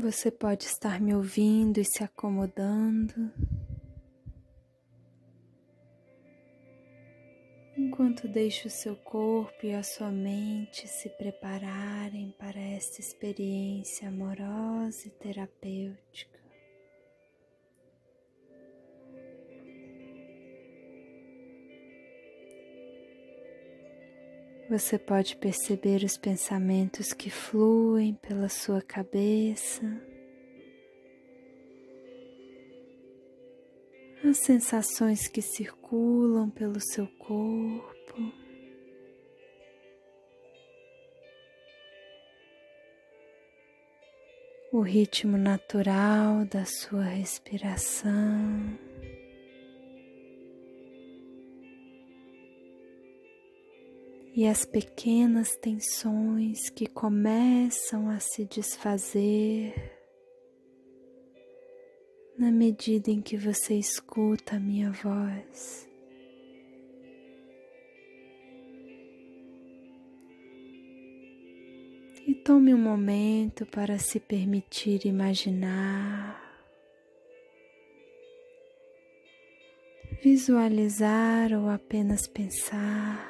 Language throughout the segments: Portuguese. Você pode estar me ouvindo e se acomodando, enquanto deixa o seu corpo e a sua mente se prepararem para esta experiência amorosa e terapêutica. Você pode perceber os pensamentos que fluem pela sua cabeça, as sensações que circulam pelo seu corpo, o ritmo natural da sua respiração. E as pequenas tensões que começam a se desfazer na medida em que você escuta a minha voz. E tome um momento para se permitir imaginar, visualizar ou apenas pensar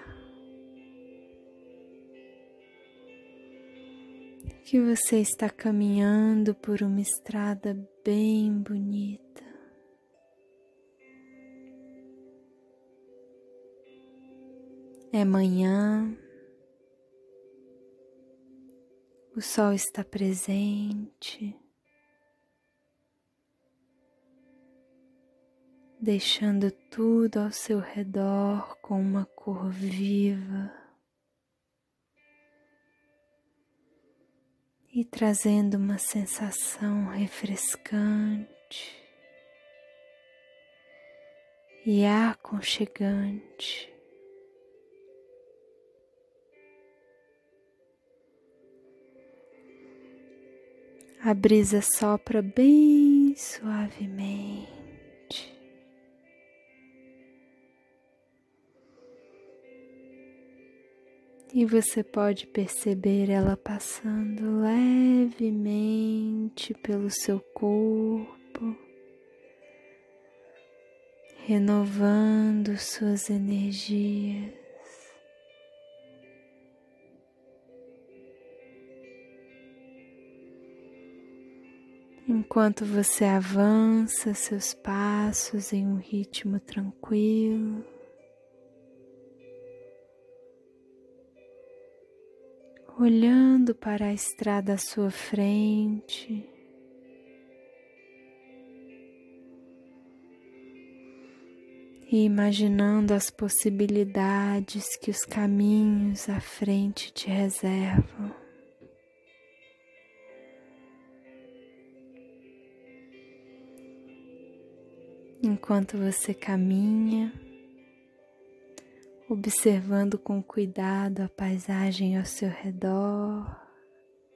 que você está caminhando por uma estrada bem bonita, é manhã, o sol está presente, deixando tudo ao seu redor com uma cor viva e trazendo uma sensação refrescante e aconchegante. A brisa sopra bem suavemente e você pode perceber ela passando levemente pelo seu corpo, renovando suas energias. Enquanto você avança seus passos em um ritmo tranquilo, olhando para a estrada à sua frente, e imaginando as possibilidades que os caminhos à frente te reservam. Enquanto você caminha, observando com cuidado a paisagem ao seu redor,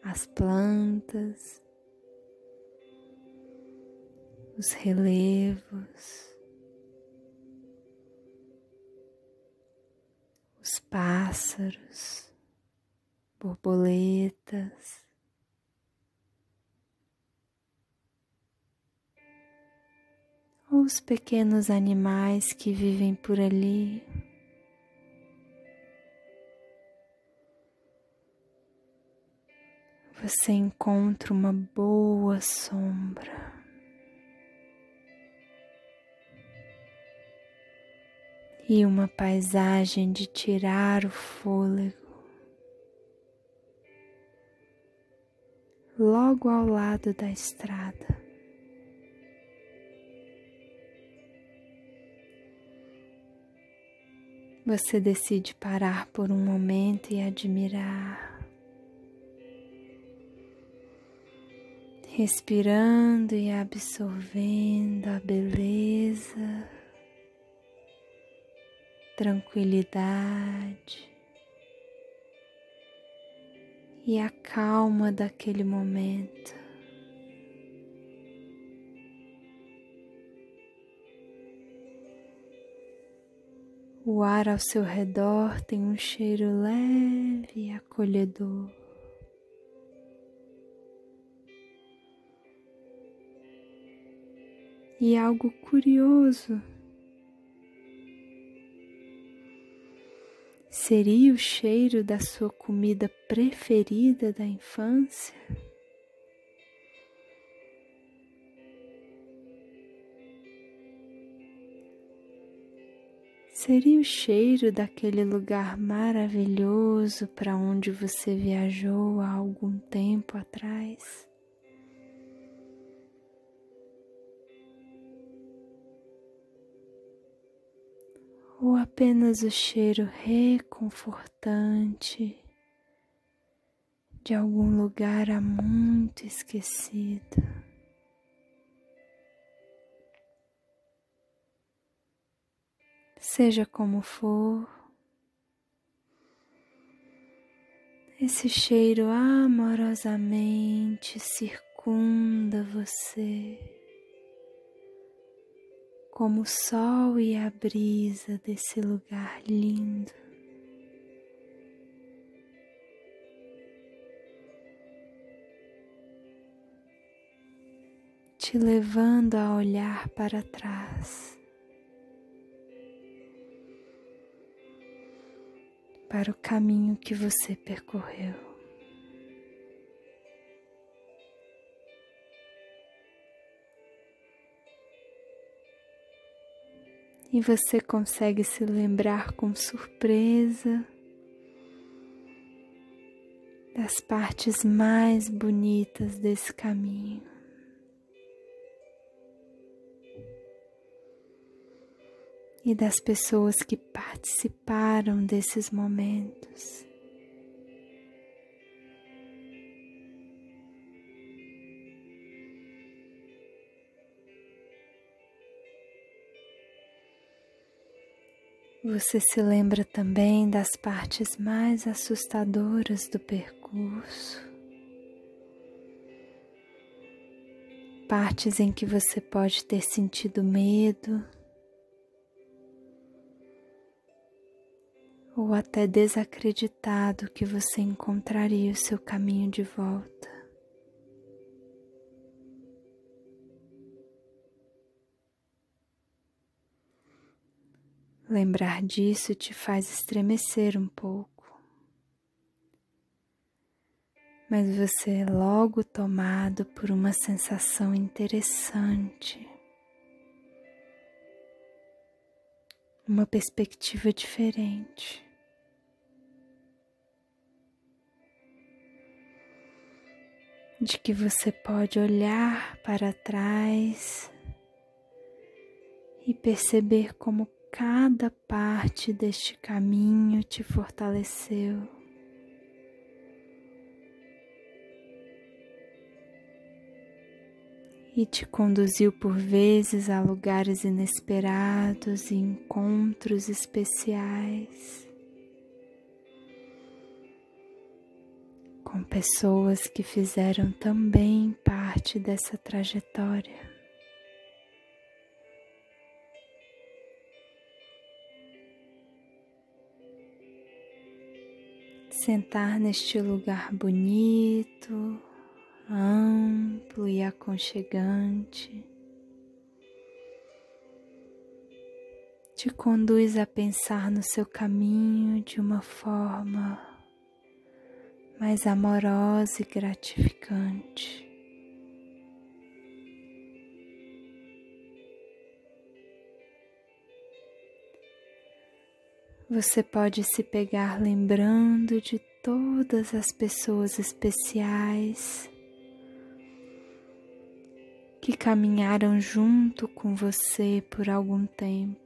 as plantas, os relevos, os pássaros, borboletas. Os pequenos animais que vivem por ali. Você encontra uma boa sombra e uma paisagem de tirar o fôlego logo ao lado da estrada. Você decide parar por um momento e admirar, respirando e absorvendo a beleza, tranquilidade e a calma daquele momento. O ar ao seu redor tem um cheiro leve e acolhedor. e algo curioso seria o cheiro da sua comida preferida da infância? Seria o cheiro daquele lugar maravilhoso para onde você viajou há algum tempo atrás? Ou apenas o cheiro reconfortante de algum lugar há muito esquecido? Seja como for, esse cheiro amorosamente circunda você, como o sol e a brisa desse lugar lindo. Te levando a olhar para trás, para o caminho que você percorreu. E você consegue se lembrar com surpresa das partes mais bonitas desse caminho. E das pessoas que participaram desses momentos. Você se lembra também das partes mais assustadoras do percurso. Partes em que você pode ter sentido medo, ou até desacreditado que você encontraria o seu caminho de volta. Lembrar disso te faz estremecer um pouco, mas você é logo tomado por uma sensação interessante, uma perspectiva diferente. De que você pode olhar para trás e perceber como cada parte deste caminho te fortaleceu, e te conduziu por vezes a lugares inesperados e encontros especiais, com pessoas que fizeram também parte dessa trajetória. Sentar neste lugar bonito, amplo e aconchegante te conduz a pensar no seu caminho de uma forma mais amorosa e gratificante. Você pode se pegar lembrando de todas as pessoas especiais que caminharam junto com você por algum tempo.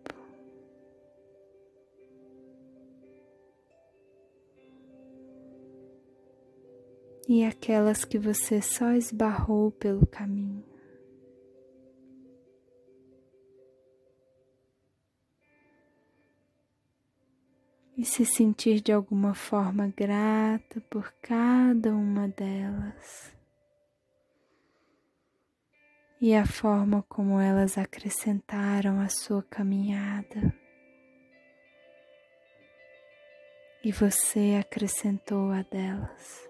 E aquelas que você só esbarrou pelo caminho. E se sentir de alguma forma grata por cada uma delas. E a forma como elas acrescentaram à sua caminhada. E você acrescentou a delas.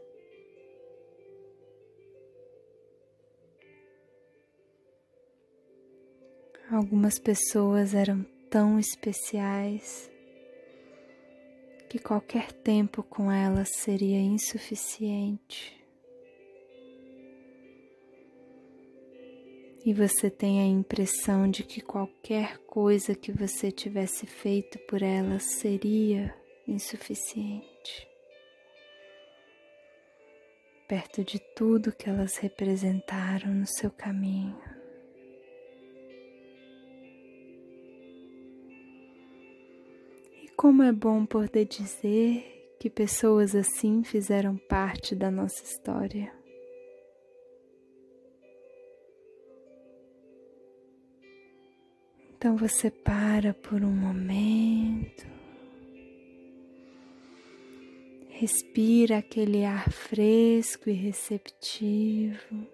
Algumas pessoas eram tão especiais que qualquer tempo com elas seria insuficiente. E você tem a impressão de que qualquer coisa que você tivesse feito por elas seria insuficiente. Perto de tudo que elas representaram no seu caminho. E como é bom poder dizer que pessoas assim fizeram parte da nossa história. Então você para por um momento, respira aquele ar fresco e receptivo,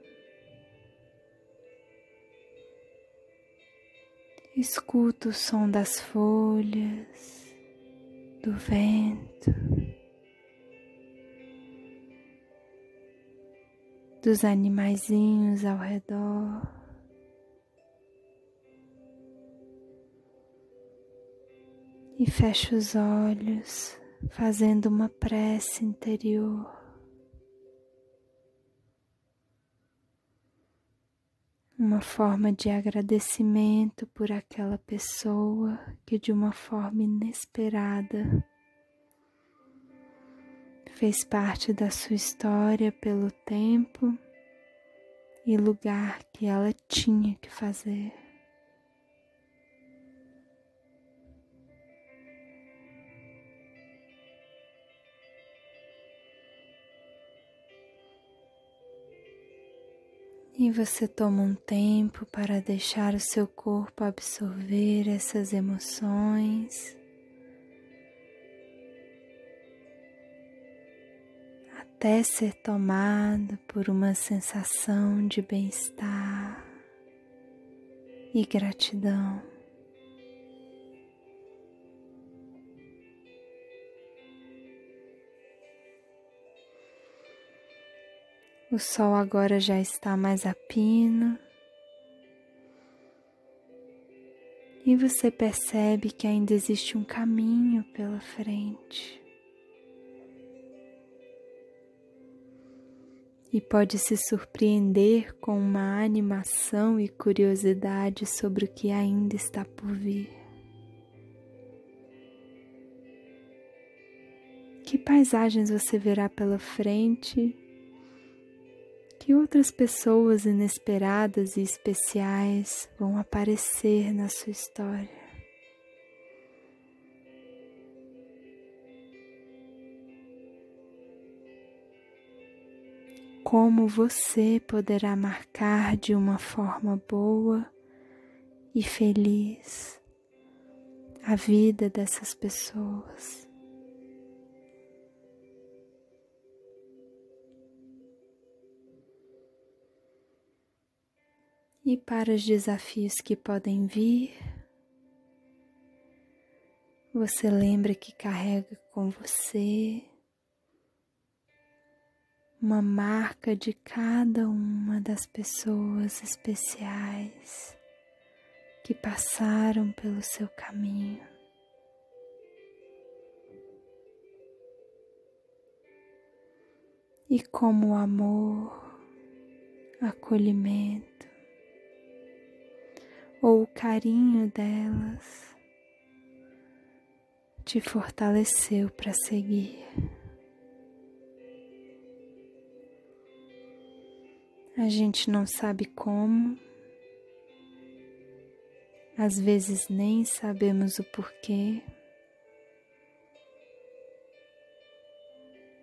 escuta o som das folhas, do vento, dos animaizinhos ao redor. E fecha os olhos, fazendo uma prece interior. Uma forma de agradecimento por aquela pessoa que de uma forma inesperada fez parte da sua história pelo tempo e lugar que ela tinha que fazer. E você toma um tempo para deixar o seu corpo absorver essas emoções, até ser tomado por uma sensação de bem-estar e gratidão. O sol agora já está mais a pino e você percebe que ainda existe um caminho pela frente e pode se surpreender com uma animação e curiosidade sobre o que ainda está por vir. Que paisagens você verá pela frente? Que outras pessoas inesperadas e especiais vão aparecer na sua história? Como você poderá marcar de uma forma boa e feliz a vida dessas pessoas? E para os desafios que podem vir, você lembra que carrega com você uma marca de cada uma das pessoas especiais que passaram pelo seu caminho. E como o amor, acolhimento, ou o carinho delas te fortaleceu para seguir. A gente não sabe como, às vezes nem sabemos o porquê,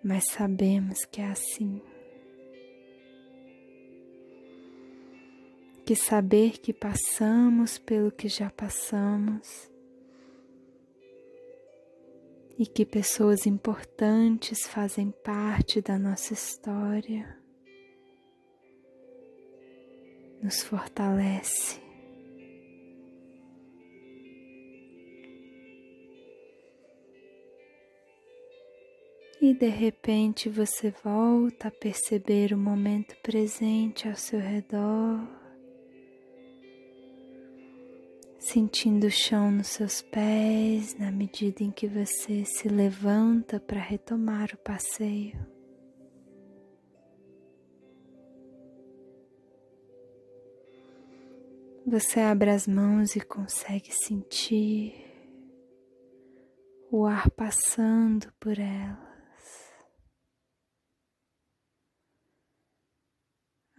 mas sabemos que é assim. Que saber que passamos pelo que já passamos e que pessoas importantes fazem parte da nossa história nos fortalece. E de repente você volta a perceber o momento presente ao seu redor. sentindo o chão nos seus pés na medida em que você se levanta para retomar o passeio. Você abre as mãos e consegue sentir o ar passando por elas.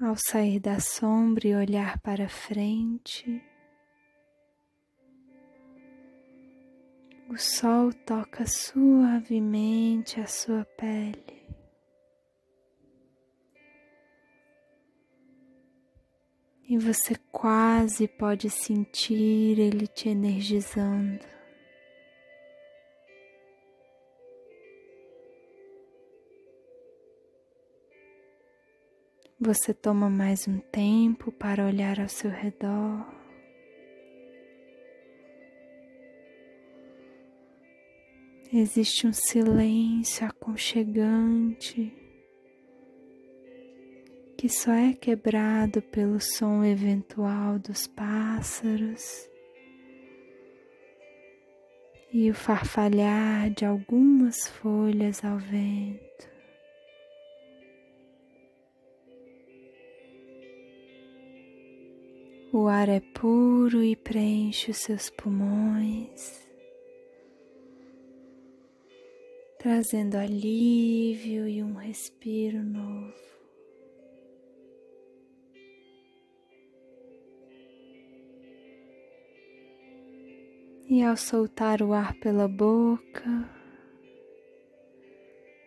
Ao sair da sombra e olhar para frente, o sol toca suavemente a sua pele. E você quase pode sentir ele te energizando. Você toma mais um tempo para olhar ao seu redor. Existe um silêncio aconchegante que só é quebrado pelo som eventual dos pássaros e o farfalhar de algumas folhas ao vento. O ar é puro e preenche os seus pulmões, trazendo alívio e um respiro novo. E ao soltar o ar pela boca,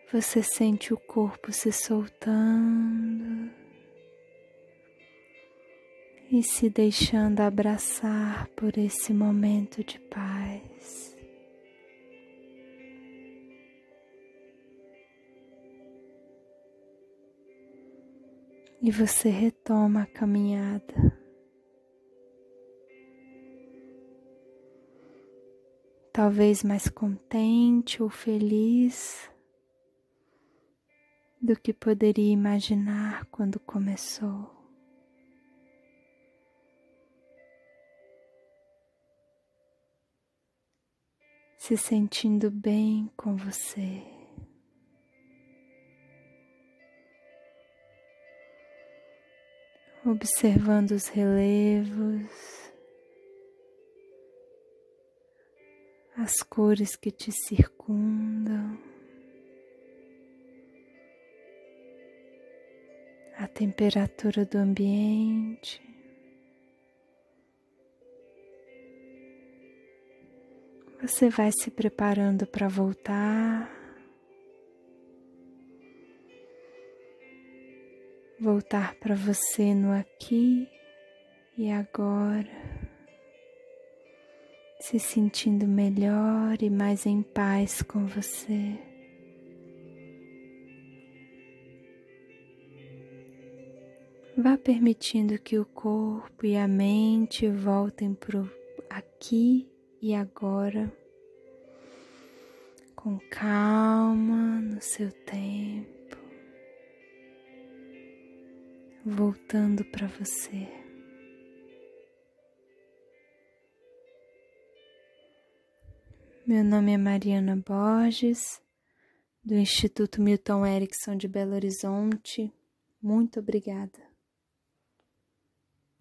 você sente o corpo se soltando e se deixando abraçar por esse momento de paz. E você retoma a caminhada. Talvez mais contente ou feliz do que poderia imaginar quando começou. Se sentindo bem com você. Observando os relevos, as cores que te circundam, a temperatura do ambiente, você vai se preparando para voltar para você no aqui e agora. Se sentindo melhor e mais em paz com você. Vá permitindo que o corpo e a mente voltem para o aqui e agora, com calma, no seu tempo, voltando para você. Meu nome é Mariana Borges, do Instituto Milton Erickson de Belo Horizonte. Muito obrigada.